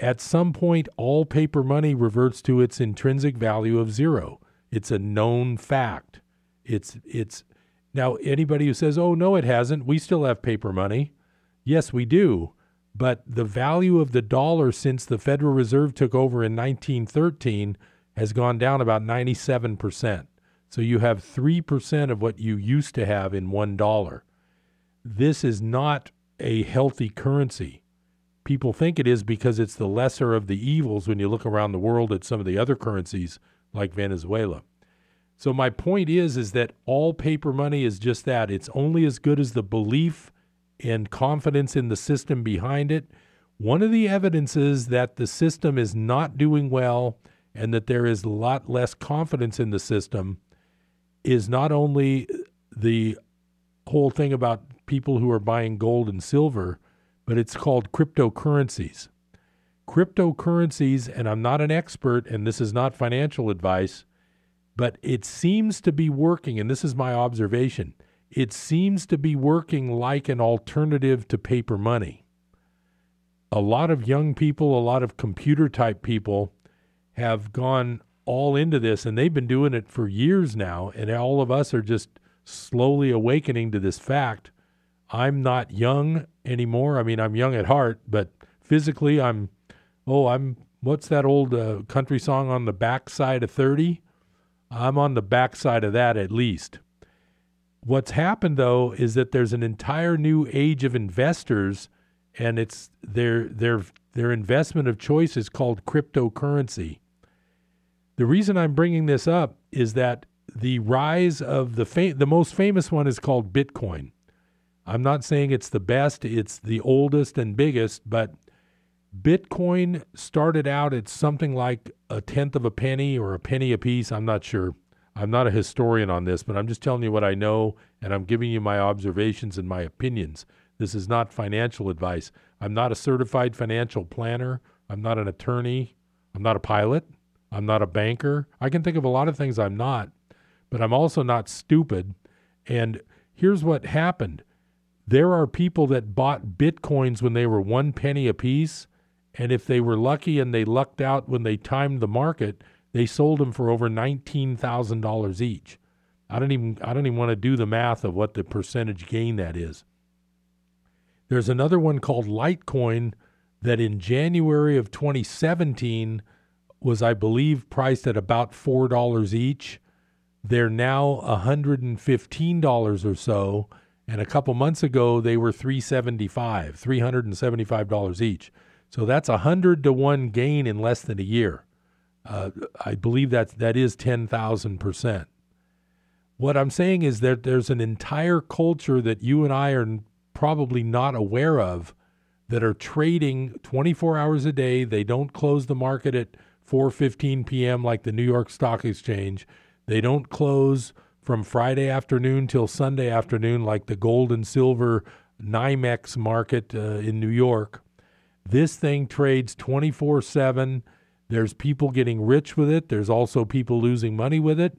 At some point, all paper money reverts to its intrinsic value of zero. It's a known fact. It's now anybody who says, oh, no, it hasn't, we still have paper money. Yes, we do. But the value of the dollar since the Federal Reserve took over in 1913 has gone down about 97%. So you have 3% of what you used to have in $1. This is not a healthy currency. People think it is because it's the lesser of the evils when you look around the world at some of the other currencies like Venezuela. So my point is that all paper money is just that. It's only as good as the belief and confidence in the system behind it. One of the evidences that the system is not doing well and that there is a lot less confidence in the system is not only the whole thing about people who are buying gold and silver, but it's called cryptocurrencies. Cryptocurrencies, and I'm not an expert, and this is not financial advice, but it seems to be working, and this is my observation, it seems to be working like an alternative to paper money. A lot of young people, a lot of computer-type people have gone all into this, and they've been doing it for years now, and all of us are just slowly awakening to this fact. I'm not young anymore. I mean, I'm young at heart, but physically I'm what's that old country song, on the backside of 30? I'm on the backside of that at least. What's happened, though, is that there's an entire new age of investors, and it's their investment of choice is called cryptocurrency. The reason I'm bringing this up is that the rise of the most famous one is called Bitcoin. I'm not saying it's the best, it's the oldest and biggest, but Bitcoin started out at something like 1/10 of a penny or a penny a piece. I'm not sure. I'm not a historian on this, but I'm just telling you what I know, and I'm giving you my observations and my opinions. This is not financial advice. I'm not a certified financial planner. I'm not an attorney. I'm not a pilot. I'm not a banker. I can think of a lot of things I'm not, but I'm also not stupid. And here's what happened. There are people that bought Bitcoins when they were 1 penny a piece, and if they were lucky and they lucked out when they timed the market, they sold them for over $19,000 each. I don't even want to do the math of what the percentage gain that is. There's another one called Litecoin that in January of 2017 was, I believe, priced at about $4 each. They're now $115 or so. And a couple months ago, they were $375 each. So that's 100-to-1 gain in less than a year. I believe that is 10,000%. What I'm saying is that there's an entire culture that you and I are probably not aware of that are trading 24 hours a day. They don't close the market at 4:15 p.m. like the New York Stock Exchange. They don't close from Friday afternoon till Sunday afternoon, like the gold and silver NYMEX market in New York. This thing trades 24/7. There's people getting rich with it. There's also people losing money with it.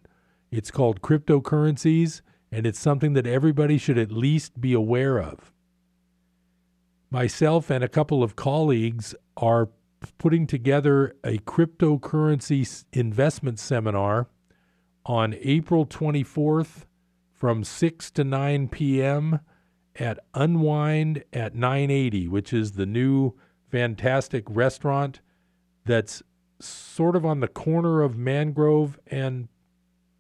It's called cryptocurrencies, and it's something that everybody should at least be aware of. Myself and a couple of colleagues are putting together a cryptocurrency investment seminar on April 24th from 6 to 9 p.m. at Unwind at 980, which is the new fantastic restaurant that's sort of on the corner of Mangrove and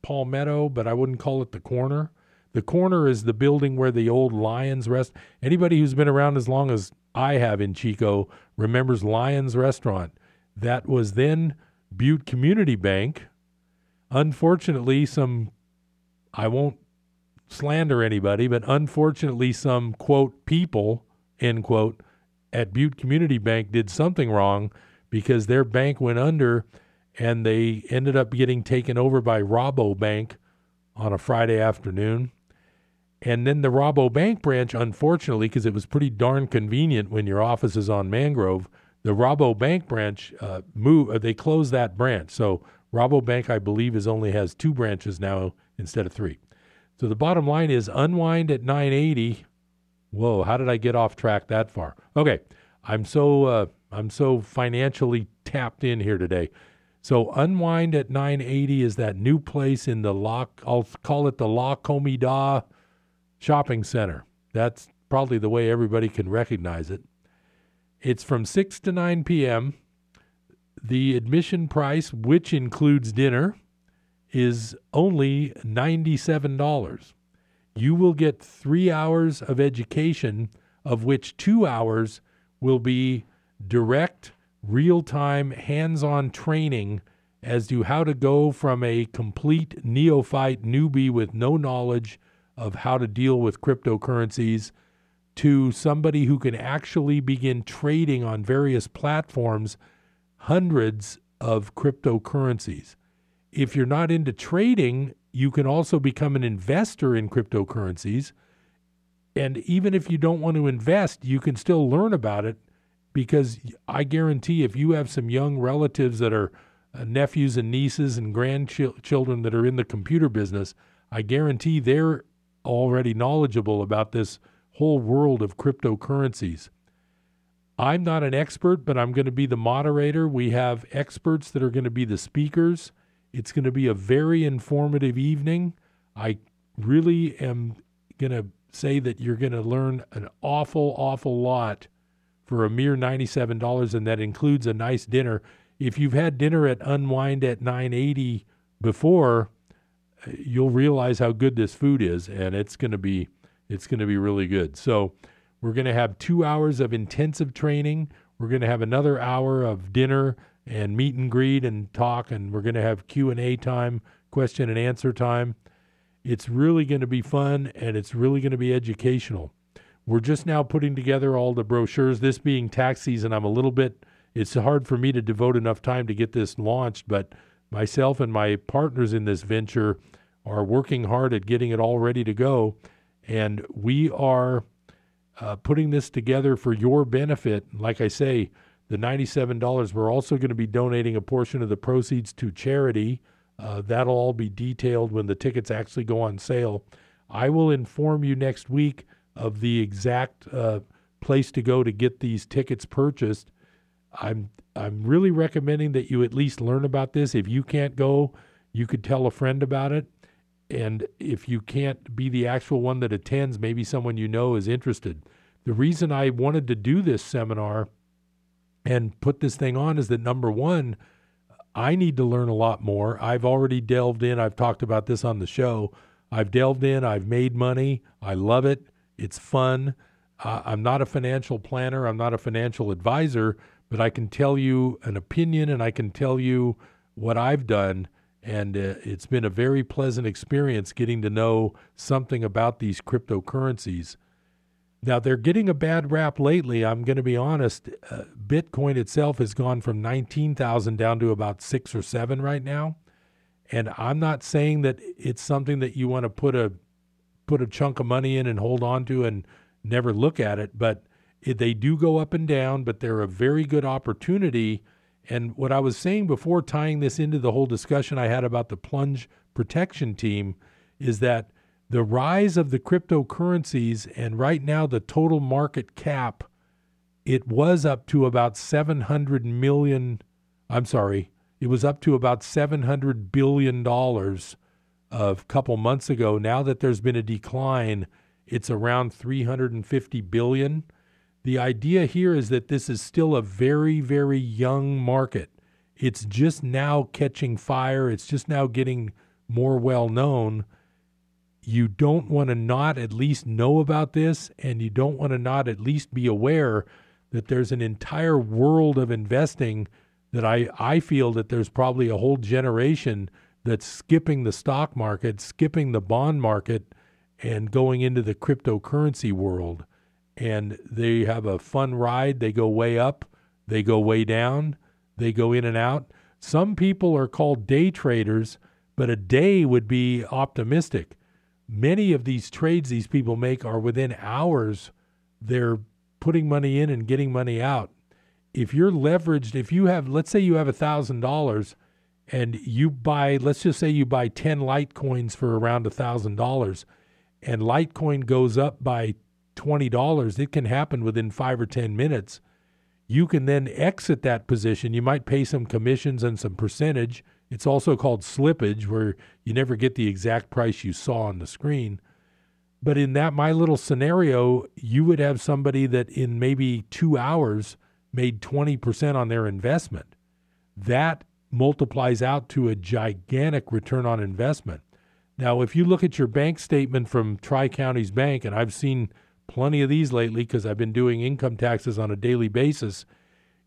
Palmetto, but I wouldn't call it the corner. The corner is the building where the old Lions rest. Anybody who's been around as long as I have in Chico remembers Lions Restaurant. That was then Butte Community Bank. Unfortunately, I won't slander anybody, but unfortunately some, quote, people, end quote, at Butte Community Bank did something wrong because their bank went under and they ended up getting taken over by Rabobank on a Friday afternoon. And then the Rabobank branch, unfortunately, because it was pretty darn convenient when your office is on Mangrove, the Rabobank branch, they closed that branch. So Rabobank, I believe, only has 2 branches now instead of 3. So the bottom line is Unwind at 980 Whoa, how did I get off track that far? Okay, I'm so financially tapped in here today. So Unwind at 980 is that new place in the I'll call it the La Comida shopping center. That's probably the way everybody can recognize it. It's from 6 to 9 p.m. The admission price, which includes dinner, is only $97. You will get 3 hours of education, of which 2 hours will be direct, real-time, hands-on training as to how to go from a complete neophyte newbie with no knowledge of how to deal with cryptocurrencies to somebody who can actually begin trading on various platforms hundreds of cryptocurrencies. If you're not into trading, you can also become an investor in cryptocurrencies. And even if you don't want to invest, you can still learn about it, because I guarantee if you have some young relatives that are nephews and nieces and grandchildren that are in the computer business, I guarantee they're already knowledgeable about this whole world of cryptocurrencies. I'm not an expert, but I'm going to be the moderator. We have experts that are going to be the speakers. It's going to be a very informative evening. I really am going to say that you're going to learn an awful, awful lot for a mere $97, and that includes a nice dinner. If you've had dinner at Unwind at 980 before, you'll realize how good this food is, and it's going to be really good. So we're going to have 2 hours of intensive training. We're going to have another hour of dinner and meet and greet and talk, and we're going to have Q&A time, question and answer time. It's really going to be fun, and it's really going to be educational. We're just now putting together all the brochures. This being tax season, it's hard for me to devote enough time to get this launched, but myself and my partners in this venture are working hard at getting it all ready to go, and we are putting this together for your benefit. Like I say, the $97, we're also going to be donating a portion of the proceeds to charity. That'll all be detailed when the tickets actually go on sale. I will inform you next week of the exact place to go to get these tickets purchased. I'm really recommending that you at least learn about this. If you can't go, you could tell a friend about it. And if you can't be the actual one that attends, maybe someone you know is interested. The reason I wanted to do this seminar and put this thing on is that, number one, I need to learn a lot more. I've already delved in. I've talked about this on the show. I've delved in. I've made money. I love it. It's fun. I'm not a financial planner. I'm not a financial advisor, but I can tell you an opinion, and I can tell you what I've done. And it's been a very pleasant experience getting to know something about these cryptocurrencies. Now, they're getting a bad rap lately. I'm going to be honest. Bitcoin itself has gone from 19,000 down to about 6 or 7 right now. And I'm not saying that it's something that you want to put a chunk of money in and hold on to and never look at it. But they do go up and down, but they're a very good opportunity. And what I was saying before, tying this into the whole discussion I had about the plunge protection team, is that the rise of the cryptocurrencies, and right now the total market cap, it was up to about $700 billion a couple months ago. Now that there's been a decline, it's around $350 billion. The idea here is that this is still a very, very young market. It's just now catching fire. It's just now getting more well-known. You don't want to not at least know about this, and you don't want to not at least be aware that there's an entire world of investing that I feel that there's probably a whole generation that's skipping the stock market, skipping the bond market, and going into the cryptocurrency world. And they have a fun ride. They go way up. They go way down. They go in and out. Some people are called day traders, but a day would be optimistic. Many of these trades these people make are within hours. They're putting money in and getting money out. If you're leveraged, let's say you have $1,000 and let's just say you buy 10 Litecoins for around $1,000, and Litecoin goes up by $20, it can happen within 5 or 10 minutes. You can then exit that position. You might pay some commissions and some percentage. It's also called slippage, where you never get the exact price you saw on the screen. But in that my little scenario, you would have somebody that in maybe 2 hours made 20% on their investment. That multiplies out to a gigantic return on investment. Now, if you look at your bank statement from Tri-Counties Bank, and I've seen plenty of these lately because I've been doing income taxes on a daily basis,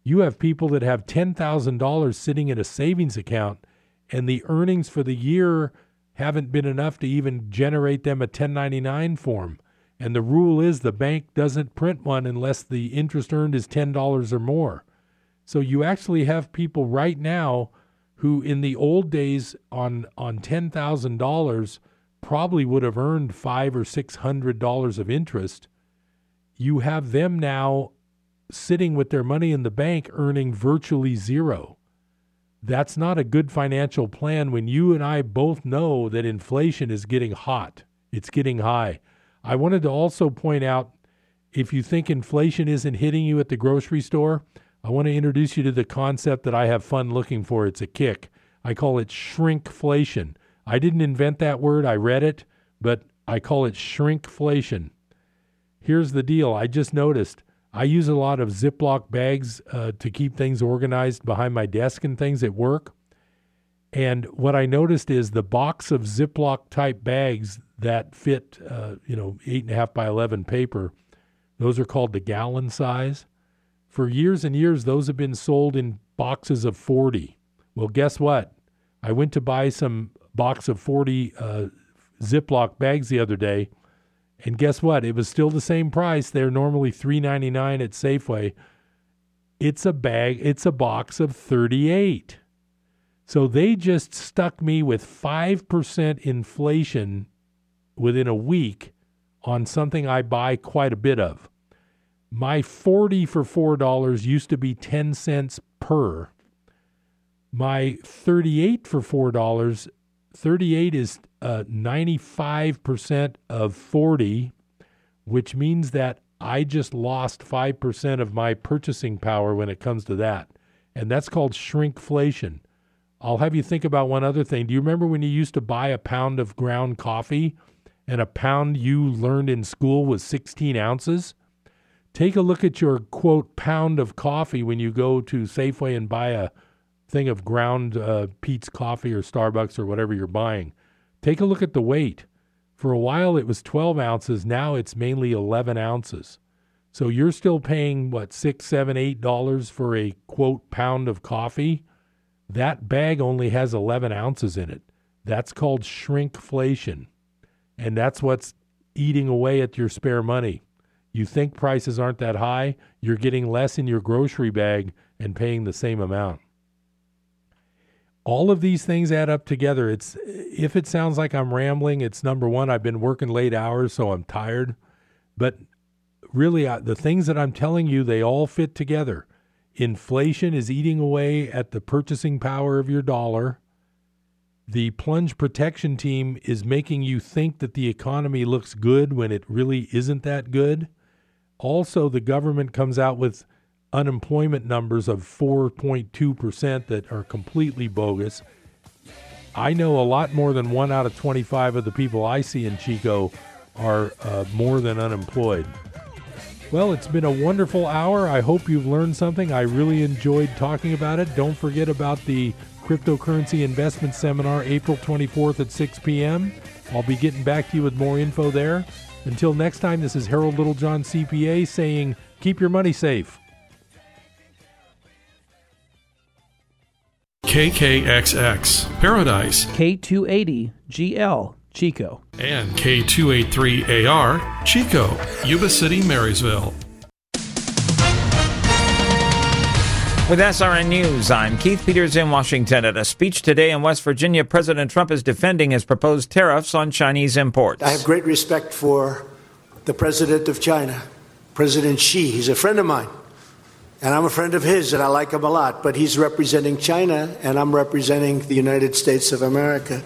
you have people that have $10,000 sitting in a savings account, and the earnings for the year haven't been enough to even generate them a 1099 form. And the rule is the bank doesn't print one unless the interest earned is $10 or more. So you actually have people right now who in the old days on $10,000 probably would have earned $500 or $600 of interest. You have them now sitting with their money in the bank earning virtually zero. That's not a good financial plan when you and I both know that inflation is getting hot. It's getting high. I wanted to also point out, if you think inflation isn't hitting you at the grocery store, I want to introduce you to the concept that I have fun looking for. It's a kick. I call it shrinkflation. I didn't invent that word. I read it, but I call it shrinkflation. Here's the deal. I just noticed I use a lot of Ziploc bags to keep things organized behind my desk and things at work. And what I noticed is the box of Ziploc type bags that fit, 8.5 by 11 paper, those are called the gallon size. For years and years, those have been sold in boxes of 40. Well, guess what? I went to buy some box of 40 Ziploc bags the other day. And guess what? It was still the same price. They're normally $3.99 at Safeway. It's a box of 38. So they just stuck me with 5% inflation within a week on something I buy quite a bit of. My 40 for $4 used to be 10 cents per. My 38 for $4, 38 is 95% of 40, which means that I just lost 5% of my purchasing power when it comes to that. And that's called shrinkflation. I'll have you think about one other thing. Do you remember when you used to buy a pound of ground coffee, and a pound you learned in school was 16 ounces? Take a look at your, quote, pound of coffee when you go to Safeway and buy a thing of ground Peet's Coffee or Starbucks or whatever you're buying. Take a look at the weight. For a while, it was 12 ounces. Now it's mainly 11 ounces. So you're still paying, what, $6, $7, $8 for a, quote, pound of coffee? That bag only has 11 ounces in it. That's called shrinkflation. And that's what's eating away at your spare money. You think prices aren't that high, you're getting less in your grocery bag and paying the same amount. All of these things add up together. If it sounds like I'm rambling, it's number one, I've been working late hours, so I'm tired. But really, the things that I'm telling you, they all fit together. Inflation is eating away at the purchasing power of your dollar. The plunge protection team is making you think that the economy looks good when it really isn't that good. Also, the government comes out with unemployment numbers of 4.2% that are completely bogus. I know a lot more than 1 out of 25 of the people I see in Chico are more than unemployed. Well, it's been a wonderful hour. I hope you've learned something. I really enjoyed talking about it. Don't forget about the Cryptocurrency Investment Seminar, April 24th at 6 p.m. I'll be getting back to you with more info there. Until next time, this is Harold Littlejohn, CPA, saying keep your money safe. KKXX, Paradise, K280GL, Chico, and K283AR, Chico, Yuba City, Marysville. With SRN News, I'm Keith Peters in Washington. At a speech today in West Virginia, President Trump is defending his proposed tariffs on Chinese imports. I have great respect for the president of China, President Xi. He's a friend of mine. And I'm a friend of his, and I like him a lot. But he's representing China, and I'm representing the United States of America.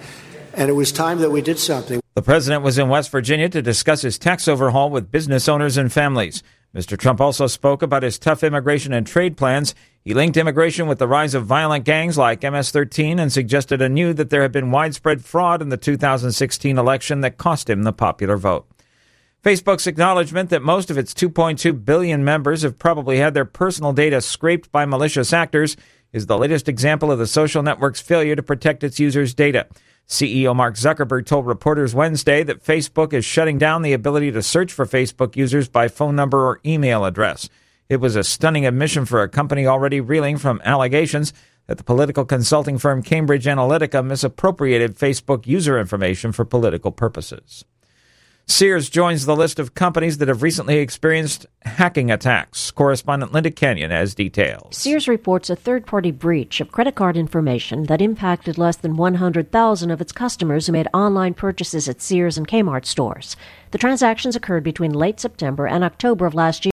and it was time that we did something. The president was in West Virginia to discuss his tax overhaul with business owners and families. Mr. Trump also spoke about his tough immigration and trade plans. He linked immigration with the rise of violent gangs like MS-13 and suggested anew that there had been widespread fraud in the 2016 election that cost him the popular vote. Facebook's acknowledgement that most of its 2.2 billion members have probably had their personal data scraped by malicious actors is the latest example of the social network's failure to protect its users' data. CEO Mark Zuckerberg told reporters Wednesday that Facebook is shutting down the ability to search for Facebook users by phone number or email address. It was a stunning admission for a company already reeling from allegations that the political consulting firm Cambridge Analytica misappropriated Facebook user information for political purposes. Sears joins the list of companies that have recently experienced hacking attacks. Correspondent Linda Kenyon has details. Sears reports a third-party breach of credit card information that impacted less than 100,000 of its customers who made online purchases at Sears and Kmart stores. The transactions occurred between late September and October of last year.